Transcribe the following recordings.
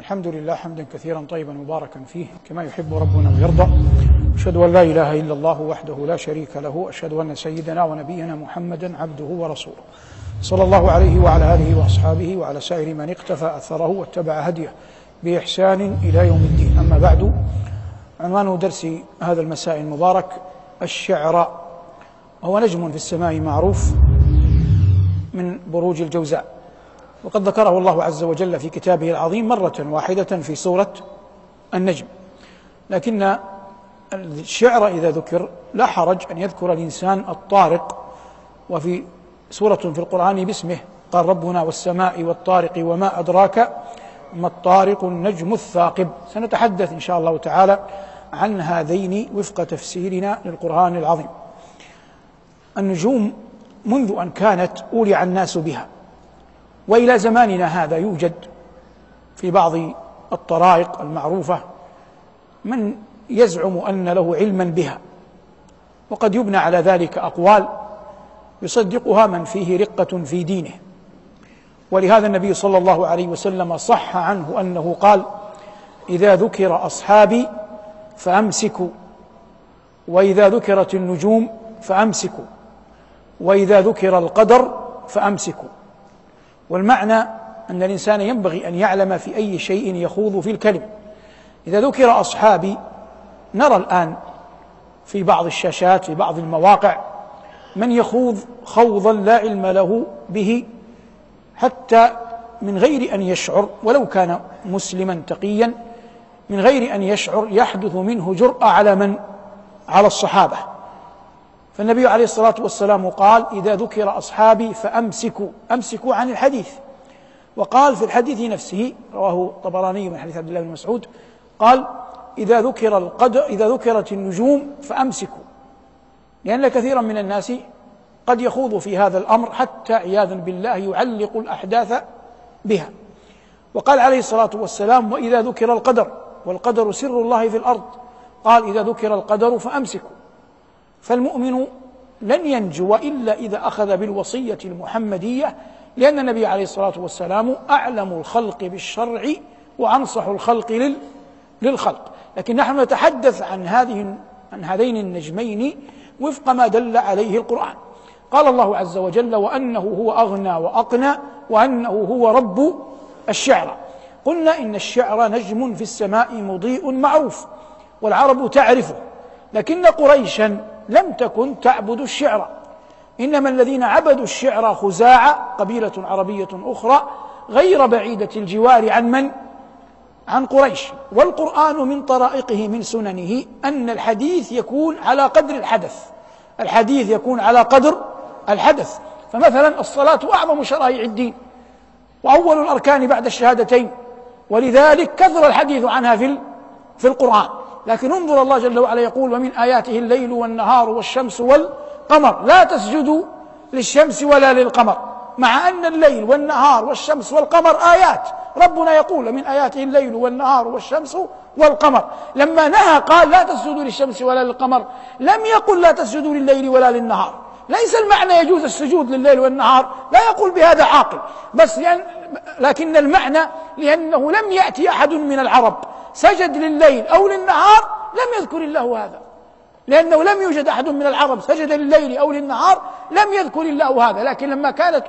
الحمد لله حمدا كثيرا طيبا مباركا فيه كما يحب ربنا ويرضى. أشهد أن لا إله إلا الله وحده لا شريك له، أشهد أن سيدنا ونبينا محمدا عبده ورسوله صلى الله عليه وعلى آله وأصحابه وعلى سائر من اقتفى أثره واتبع هديه بإحسان إلى يوم الدين. أما بعد، عنوان درس هذا المساء المبارك الشعراء، وهو نجم في السماء معروف من بروج الجوزاء، وقد ذكره الله عز وجل في كتابه العظيم مرة واحدة في سورة النجم. لكن الشعر إذا ذكر لا حرج أن يذكر الإنسان الطارق، وفي سورة في القرآن باسمه قال ربنا والسماء والطارق وما أدراك ما الطارق النجم الثاقب. سنتحدث إن شاء الله تعالى عن هذين وفق تفسيرنا للقرآن العظيم. النجوم منذ أن كانت أولع الناس بها، وإلى زماننا هذا يوجد في بعض الطرائق المعروفة من يزعم أن له علما بها، وقد يبنى على ذلك أقوال يصدقها من فيه رقة في دينه. ولهذا النبي صلى الله عليه وسلم صح عنه أنه قال إذا ذكر أصحابي فأمسكوا، وإذا ذكرت النجوم فأمسكوا، وإذا ذكر القدر فأمسكوا. والمعنى أن الإنسان ينبغي أن يعلم في أي شيء يخوض في الكلم. إذا ذكر أصحابي، نرى الآن في بعض الشاشات في بعض المواقع من يخوض خوضا لا علم له به، حتى من غير أن يشعر، ولو كان مسلما تقيا من غير أن يشعر يحدث منه جرأة على من؟ على الصحابة. فالنبي عليه الصلاة والسلام قال إذا ذكر أصحابي فأمسكوا، أمسكوا عن الحديث. وقال في الحديث نفسه، رواه الطبراني من حديث عبد الله بن مسعود، قال إذا ذكرت النجوم فأمسكوا، لأن كثيرا من الناس قد يخوض في هذا الأمر حتى عياذا بالله يعلق الأحداث بها. وقال عليه الصلاة والسلام وإذا ذكر القدر، والقدر سر الله في الأرض، قال إذا ذكر القدر فأمسكوا. فالمؤمن لن ينجو إلا إذا أخذ بالوصية المحمدية، لأن النبي عليه الصلاة والسلام أعلم الخلق بالشرع وأنصح الخلق للخلق. لكن نحن نتحدث عن هذين النجمين وفق ما دل عليه القرآن. قال الله عز وجل وأنه هو أغنى وأقنى وأنه هو رب الشعر. قلنا إن الشعر نجم في السماء مضيء معروف، والعرب تعرفه، لكن قريشا لم تكن تعبد الشعر، إنما الذين عبدوا الشعر خزاعة، قبيلة عربية أخرى غير بعيدة الجوار عن من؟ عن قريش. والقرآن من طرائقه من سننه أن الحديث يكون على قدر الحدث، الحديث يكون على قدر الحدث. فمثلا الصلاة أعظم شرائع الدين وأول الأركان بعد الشهادتين، ولذلك كثر الحديث عنها في القرآن. لكن انظر الله جل وعلا يقول ومن آياته الليل والنهار والشمس والقمر، لا تسجدوا للشمس ولا للقمر، مع أن الليل والنهار والشمس والقمر آيات. ربنا يقول ومن آياته الليل والنهار والشمس والقمر. لما نهى قال لا تسجدوا للشمس ولا للقمر، لم يقل لا تسجدوا لليل ولا للنهار. ليس المعنى يجوز السجود لليل والنهار، لا يقول بهذا عاقل، بس لكن المعنى لأنه لم يأتي أحد من العرب سجد لليل أو للنهار لم يذكر الله هذا، لأنه لم يوجد أحد من العرب سجد لليل أو للنهار لم يذكر الله هذا. لكن لما كانت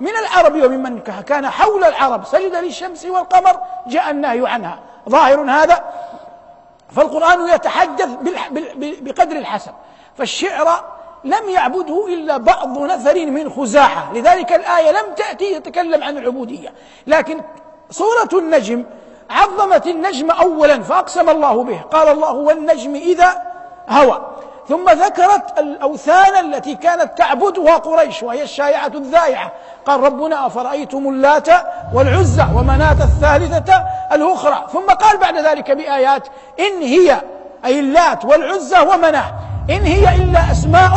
من العرب وممن كان حول العرب سجد للشمس والقمر جاء النهي عنها، ظاهر هذا. فالقرآن يتحدث بقدر الحسب. فالشعر لم يعبده إلا بعض نفر من خزاعة، لذلك الآية لم تأتي تتكلم عن العبودية. لكن سورة النجم عظمت النجم أولا فأقسم الله به، قال الله والنجم إذا هوى، ثم ذكرت الأوثان التي كانت تعبدها قريش وهي الشائعة الذائعة، قال ربنا أفرأيتم اللات والعزى ومناة الثالثة الأخرى، ثم قال بعد ذلك بآيات إن هي، أي اللات والعزى ومناة، إن هي إلا أسماء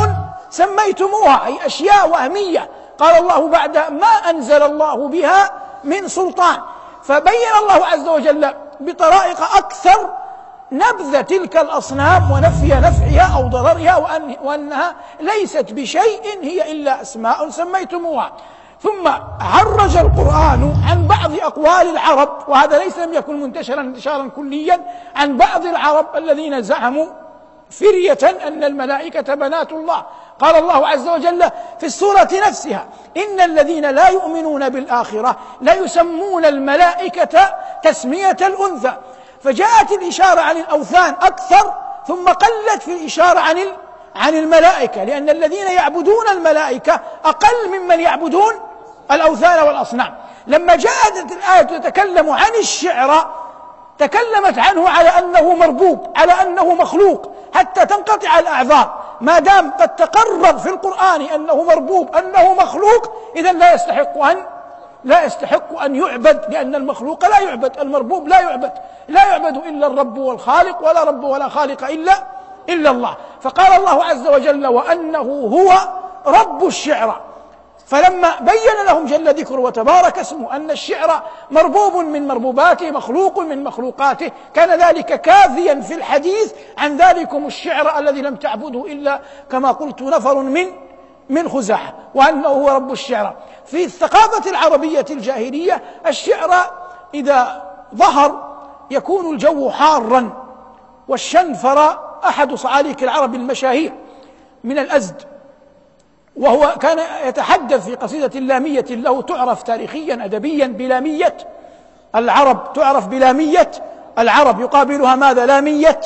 سميتموها، أي أشياء وهمية، قال الله بعد ما أنزل الله بها من سلطان. فبين الله عز وجل بطرائق أكثر نبذ تلك الأصنام ونفي نفعها أو ضررها، وأنها ليست بشيء، هي إلا أسماء سميتموها. ثم عرج القرآن عن بعض أقوال العرب، وهذا ليس لم يكن منتشرا انتشارا كليا، عن بعض العرب الذين زعموا فرية أن الملائكة بنات الله. قال الله عز وجل في السورة نفسها: إن الذين لا يؤمنون بالآخرة لا يسمون الملائكة تسمية الأنثى. فجاءت الإشارة عن الأوثان أكثر، ثم قلت في الإشارة عن الملائكة، لأن الذين يعبدون الملائكة أقل ممن يعبدون الأوثان والأصنام. لما جاءت الآية تتكلم عن الشعر تكلمت عنه على أنه مربوب، على أنه مخلوق، حتى تنقطع الأعذار. ما دام قد تقرر في القرآن أنه مربوب، أنه مخلوق، إذن لا يستحق أن يعبد، لأن المخلوق لا يعبد، المربوب لا يعبد، لا يعبد إلا الرب والخالق، ولا رب ولا خالق إلا الله. فقال الله عز وجل: وأنه هو رب الشعرى. فلما بين لهم جل ذكره وتبارك اسمه أن الشعر مربوب من مربوباته، مخلوق من مخلوقاته، كان ذلك كافيا في الحديث عن ذلكم الشعر الذي لم تعبده إلا كما قلت نفر من خزاعة، وأنه هو رب الشعر. في الثقافة العربية الجاهلية الشعر إذا ظهر يكون الجو حارا، والشنفر أحد صعاليك العرب المشاهير من الأزد، وهو كان يتحدث في قصيدة لامية له تعرف تاريخيا أدبيا بلامية العرب، تعرف بلامية العرب، يقابلها ماذا؟ لامية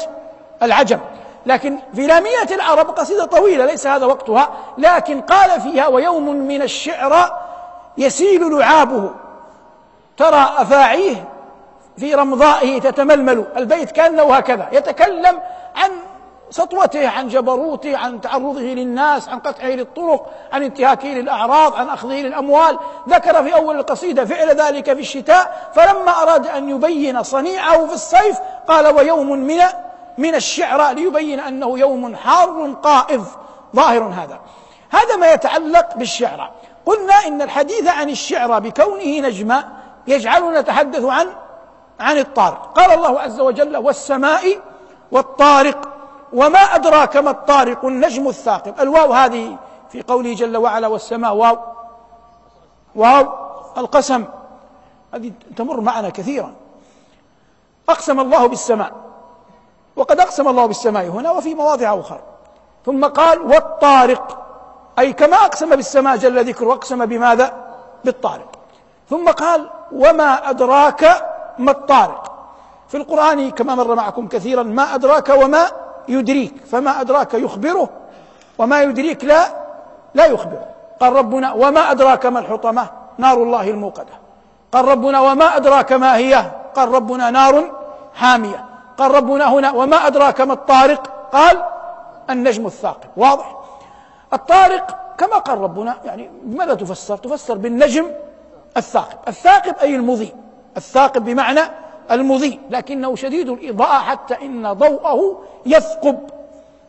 العجم. لكن في لامية العرب قصيدة طويلة ليس هذا وقتها، لكن قال فيها: ويوم من الشعر يسيل لعابه ترى أفاعيه في رمضائه تتململ. البيت كان له هكذا، يتكلم عن سطوته، عن جبروته، عن تعرضه للناس، عن قطعه للطرق، عن انتهاكه للأعراض، عن أخذه للأموال. ذكر في أول القصيدة فعل ذلك في الشتاء، فلما أراد أن يبين صنيعه في الصيف قال: ويوم من الشعر، ليبين أنه يوم حار قائض. ظاهر هذا ما يتعلق بالشعر. قلنا إن الحديث عن الشعر بكونه نجما يجعلنا نتحدث عن الطارق. قال الله عز وجل: والسماء والطارق وما أدراك ما الطارق النجم الثاقب. الواو هذه في قوله جل وعلا والسماء، واو القسم، هذه تمر معنا كثيرا. أقسم الله بالسماء، وقد أقسم الله بالسماء هنا وفي مواضع أخرى. ثم قال: والطارق، أي كما أقسم بالسماء جل ذكره، وأقسم بماذا؟ بالطارق. ثم قال: وما أدراك ما الطارق. في القرآن كما مر معكم كثيرا ما أدراك وما يدريك، فما أدراك يخبره، وما يدريك لا يخبره. قال ربنا: وما أدراك ما الحطمة، نار الله الموقدة. قال ربنا: وما أدراك ما هي، قال ربنا: نار حامية. قال ربنا هنا: وما أدراك ما الطارق، قال: النجم الثاقب. واضح الطارق كما قال ربنا، يعني بماذا تفسر؟ تفسر بالنجم الثاقب. الثاقب أي المضيء، الثاقب بمعنى المضيء، لكنه شديد الإضاءة حتى إن ضوءه يثقب،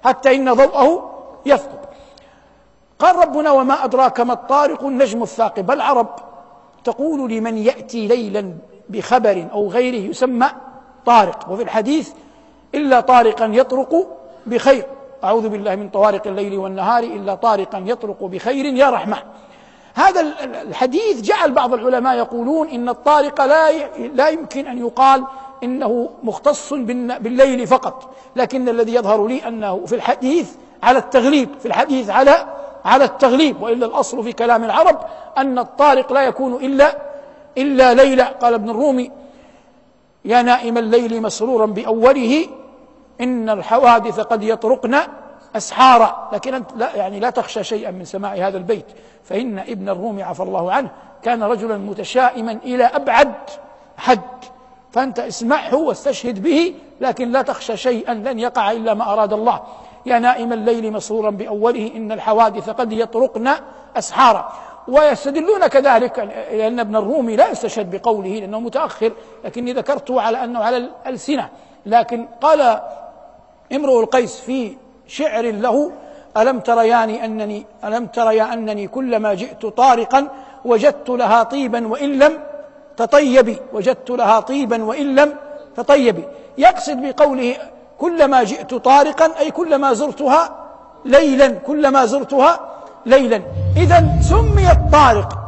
حتى إن ضوءه يثقب. قال ربنا: وما أدراك ما الطارق النجم الثاقب. العرب تقول لمن يأتي ليلا بخبر أو غيره يسمى طارق، وفي الحديث: إلا طارقا يطرق بخير، أعوذ بالله من طوارق الليل والنهار، إلا طارقا يطرق بخير يا رحمن. هذا الحديث جعل بعض العلماء يقولون إن الطارق لا يمكن أن يقال إنه مختص بالليل فقط، لكن الذي يظهر لي أنه في الحديث على التغليب، في الحديث على التغليب، وإلا الأصل في كلام العرب أن الطارق لا يكون إلا ليلة. قال ابن الرومي: يا نائم الليل مسرورا بأوله إن الحوادث قد يطرقن أسحارا. لكن يعني لا تخشى شيئا من سماع هذا البيت، فإن ابن الرومي عفى الله عنه كان رجلا متشائما إلى أبعد حد، فأنت اسمعه واستشهد به، لكن لا تخشى شيئا، لن يقع إلا ما أراد الله. يا نائم الليل مسرورا بأوله إن الحوادث قد يطرقن أسحارا. ويستدلون كذلك، لأن ابن الرومي لا يستشهد بقوله لأنه متأخر، لكني ذكرته على أنه على الألسنة. لكن قال امرؤ القيس في شعر له: ألم ترى يا أنني كلما جئت طارقا وجدت لها طيبا وإن لم تطيبي، وجدت لها طيبا وإن لم تطيبي. يقصد بقوله كلما جئت طارقا أي كلما زرتها ليلا. إذن سمي الطارق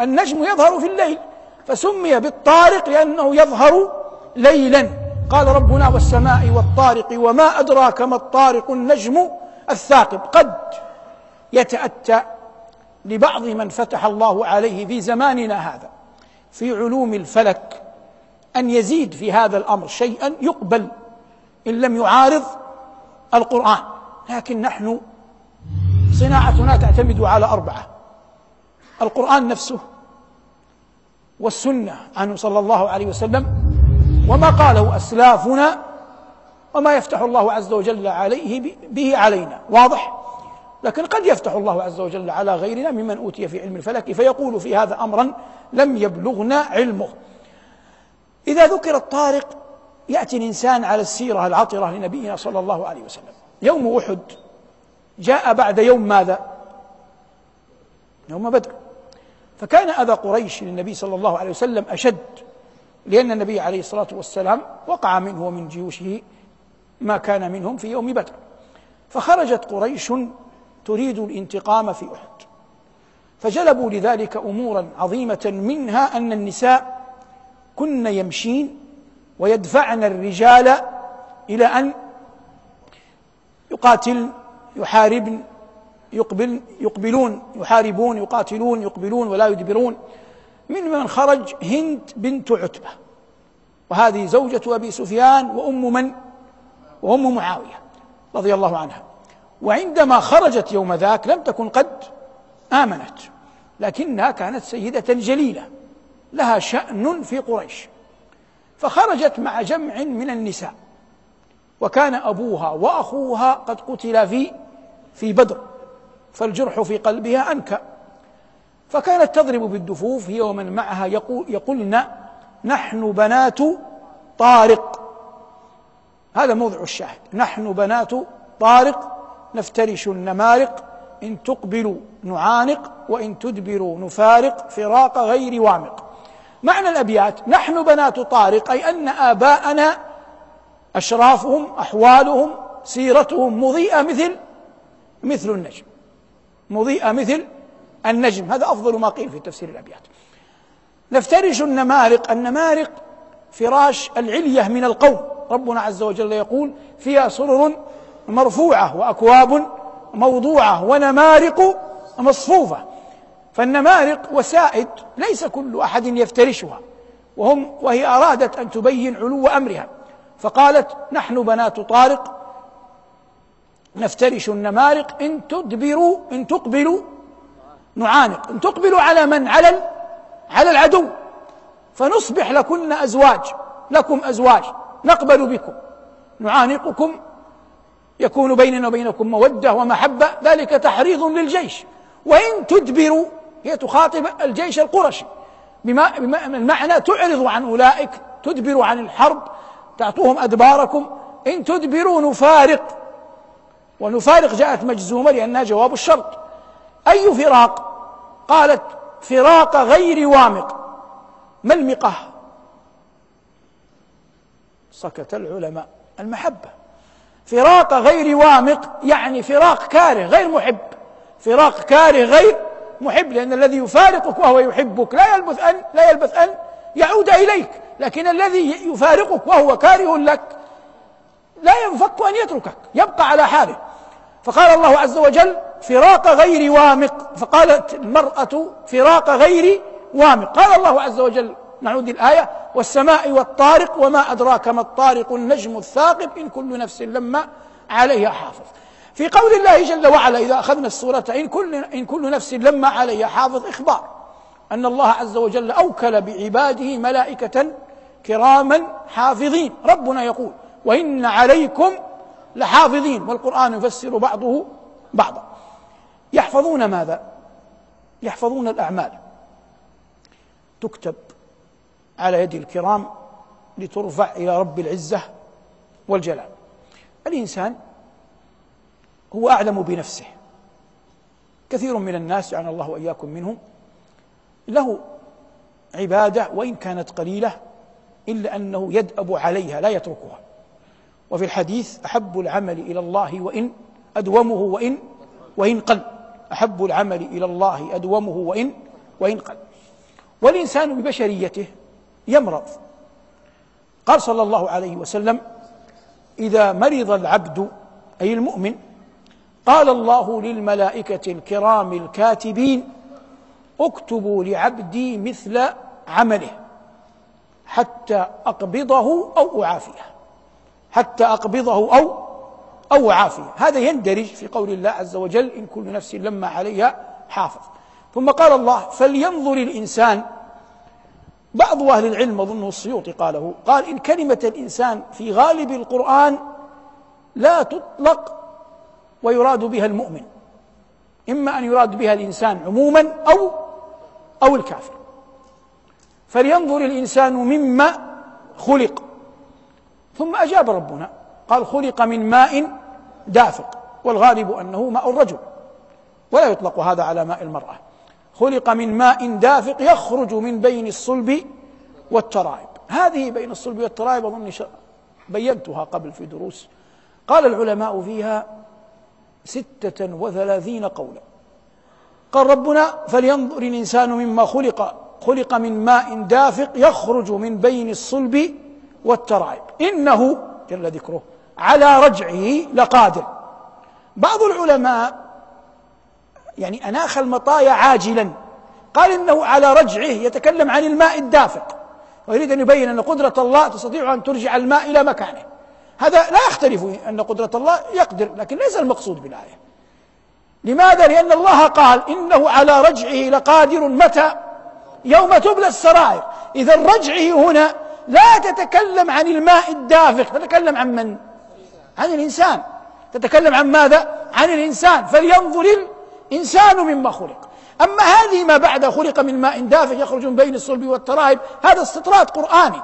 النجم يظهر في الليل، فسمي بالطارق لأنه يظهر ليلا. قال ربنا والسماء والطارق وما أدراك ما الطارق النجم الثاقب. قد يتأتى لبعض من فتح الله عليه في زماننا هذا في علوم الفلك أن يزيد في هذا الأمر شيئا يقبل إن لم يعارض القرآن، لكن نحن صناعتنا تعتمد على أربعة: القرآن نفسه، والسنة عنه صلى الله عليه وسلم، وما قاله أسلافنا، وما يفتح الله عز وجل عليه به علينا. واضح؟ لكن قد يفتح الله عز وجل على غيرنا ممن أوتي في علم الفلك فيقول في هذا أمرا لم يبلغنا علمه. إذا ذكر الطارق يأتي الإنسان على السيرة العطرة لنبينا صلى الله عليه وسلم. يوم أحد جاء بعد يوم ماذا؟ يوم بدر. فكان أذى قريش للنبي صلى الله عليه وسلم أشد، لأن النبي عليه الصلاة والسلام وقع منه ومن جيوشه ما كان منهم في يوم بدر. فخرجت قريش تريد الانتقام في أحد، فجلبوا لذلك أمورا عظيمة، منها أن النساء كن يمشين ويدفعن الرجال إلى أن يقاتل يحاربن يقبلون يحاربون يقاتلون يقبلون ولا يدبرون. من خرج هند بنت عتبة، وهذه زوجة أبي سفيان وأم من؟ وأم معاوية رضي الله عنها. وعندما خرجت يوم ذاك لم تكن قد آمنت، لكنها كانت سيدة جليلة لها شأن في قريش، فخرجت مع جمع من النساء، وكان أبوها وأخوها قد قتلا في بدر، فالجرح في قلبها أنكى، فكانت تضرب بالدفوف هي ومن معها، يقولن نحن بنات طارق. هذا موضع الشاهد: نحن بنات طارق نفترش النمارق، إن تقبلوا نعانق وإن تدبروا نفارق فراق غير وامق. معنى الأبيات: نحن بنات طارق، أي أن آباءنا أشرافهم أحوالهم سيرتهم مضيئة مثل النجم، مضيئة مثل النجم. هذا أفضل ما قيل في تفسير الأبيات. نفترش النمارق، النمارق فراش العلية من القوم، ربنا عز وجل يقول فيها سرر مرفوعة وأكواب موضوعة ونمارق مصفوفة. فالنمارق وسائد ليس كل أحد يفترشها، وهي أرادت أن تبين علو أمرها، فقالت نحن بنات طارق نفترش النمارق، إن تقبلوا نعانق، إن تقبلوا على من؟ على العدو، فنصبح لكم أزواج، نقبل بكم، نعانقكم يكون بيننا وبينكم مودة ومحبة، ذلك تحريض للجيش. وإن تدبروا، هي تخاطب الجيش القرشي بما المعنى تعرض عن أولئك، تدبر عن الحرب، تعطوهم أدباركم. إن تدبروا نفارق، ونفارق جاءت مجزومة لأنها جواب الشرط. أي فراق؟ قالت فراق غير وامق. ما المقه؟ سكت العلماء. المحبة. فراق غير وامق يعني فراق كاره غير محب، فراق كاره غير محب، لأن الذي يفارقك وهو يحبك لا يلبث أن يعود إليك، لكن الذي يفارقك وهو كاره لك لا ينفك أن يتركك، يبقى على حاله. فقال الله عز وجل فراق غير وامق، فقالت المرأة فراق غير وامق. قال الله عز وجل، نعود الآية: والسماء والطارق وما أدراك ما الطارق النجم الثاقب إن كل نفس لما عليها حافظ. في قول الله جل وعلا إذا أخذنا السورة إن كل نفس لما عليها حافظ، إخبار أن الله عز وجل أوكل بعباده ملائكة كراما حافظين. ربنا يقول وإن عليكم لحافظين، والقرآن يفسر بعضه بعضا. يحفظون ماذا؟ يحفظون الأعمال، تكتب على يد الكرام لترفع إلى رب العزة والجلال. الإنسان هو أعلم بنفسه. كثير من الناس، جعلنا الله وإياكم منهم، له عبادة وإن كانت قليلة إلا أنه يدأب عليها لا يتركها. وفي الحديث: أحب العمل إلى الله وإن أدومه وإن قل. أحب العمل إلى الله أدومه وإن قل. والإنسان ببشريته يمرض. قال صلى الله عليه وسلم: إذا مرض العبد أي المؤمن قال الله للملائكة الكرام الكاتبين: اكتبوا لعبدي مثل عمله حتى أقبضه أو أعافيه، حتى أقبضه أو أعافيه. هذا يندرج في قول الله عز وجل: إن كل نفس لما عليها حافظ. ثم قال الله: فلينظر الإنسان. بعض أهل العلم أظنه السيوطي قاله، قال: إن كلمة الإنسان في غالب القرآن لا تطلق ويراد بها المؤمن، إما أن يراد بها الإنسان عموما أو الكافر. فلينظر الإنسان مما خلق. ثم أجاب ربنا قال: خلق من ماء دافق، والغالب أنه ماء الرجل، ولا يطلق هذا على ماء المرأة. خلق من ماء دافق يخرج من بين الصلب والترائب. هذه بين الصلب والترائب أظن بينتها قبل في دروس. قال العلماء فيها 36 قولا. قال ربنا: فلينظر الإنسان مما خلق، خلق من ماء دافق يخرج من بين الصلب والترائب، إنه جل ذكره على رجعه لقادر. بعض العلماء يعني أناخ المطايا عاجلا، قال إنه على رجعه يتكلم عن الماء الدافق، ويريد أن يبين أن قدرة الله تستطيع أن ترجع الماء إلى مكانه. هذا لا يختلف أن قدرة الله يقدر، لكن ليس المقصود بالآية. لماذا؟ لأن الله قال: إنه على رجعه لقادر. متى؟ يوم تبلى السرائر. إذا رجعه هنا لا تتكلم عن الماء الدافق، تتكلم عن من؟ عن الإنسان. تتكلم عن ماذا؟ عن الإنسان. فلينظر الإنسان مما خلق. أما هذه ما بعد خلق من ماء دافق يخرج من بين الصلب والترائب، هذا استطراد قرآني.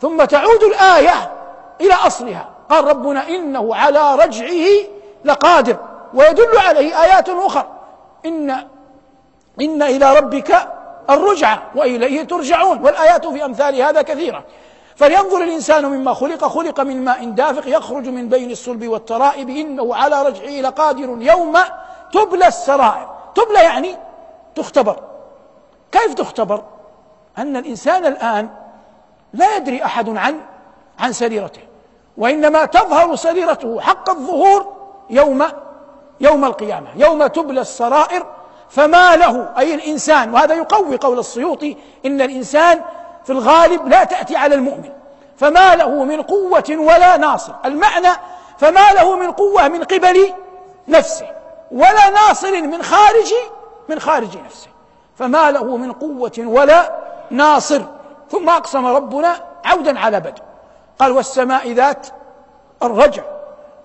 ثم تعود الآية إلى أصلها. قال ربنا: إنه على رجعه لقادر، ويدل عليه آيات أخرى. إن إلى ربك الرجعة وإليه ترجعون، والآيات في أمثال هذا كثيرة. فلينظر الإنسان مما خلق، خلق من ماء دافق يخرج من بين الصلب والترائب، إنه على رجعه لقادر يوم تبلى السرائر. تبلى يعني تختبر. كيف تختبر؟ أن الإنسان الآن لا يدري أحد عن سريرته، وإنما تظهر سريرته حق الظهور يوم القيامة، يوم تبلى السرائر. فما له أي الإنسان، وهذا يقوي قول السيوطي: إن الإنسان في الغالب لا تأتي على المؤمن. فما له من قوة ولا ناصر، المعنى فما له من قوة من قبل نفسه، ولا ناصر من خارج نفسه. فما له من قوة ولا ناصر. ثم أقسم ربنا عودا على بدء، قال: والسماء ذات الرجع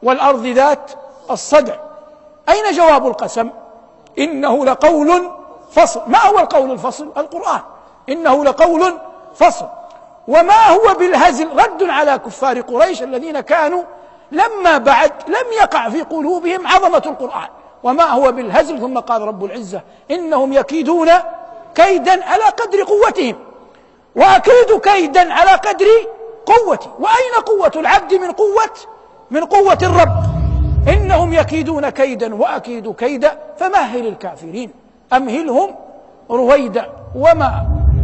والأرض ذات الصدع. أين جواب القسم؟ إنه لقول فصل. ما هو القول الفصل؟ القرآن. إنه لقول فصل وما هو بالهزل. رد على كفار قريش الذين كانوا لما بعد لم يقع في قلوبهم عظمة القرآن، وما هو بالهزل. ثم قال رب العزة: إنهم يكيدون كيدا على قدر قوتهم، وأكيد كيدا على قدر قوتي. وأين قوة العبد من قوة الرب؟ إنهم يكيدون كيدا وأكيد كيدا فمهل الكافرين أمهلهم رويدا.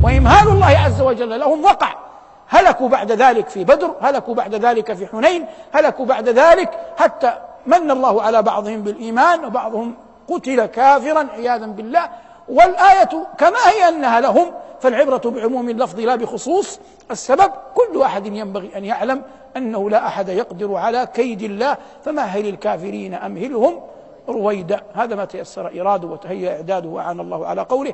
وإمهال الله عز وجل لهم وقع. هلكوا بعد ذلك في بدر، هلكوا بعد ذلك في حنين، هلكوا بعد ذلك حتى من الله على بعضهم بالإيمان، وبعضهم قتل كافرا عياذا بالله. والآية كما هي أنها لهم، فالعبرة بعموم اللفظ لا بخصوص السبب. كل أحد ينبغي أن يعلم أنه لا أحد يقدر على كيد الله، فمهل الكافرين أمهلهم رويدا. هذا ما تيسر إراده وتهيأ إعداده، وأعان الله على قوله،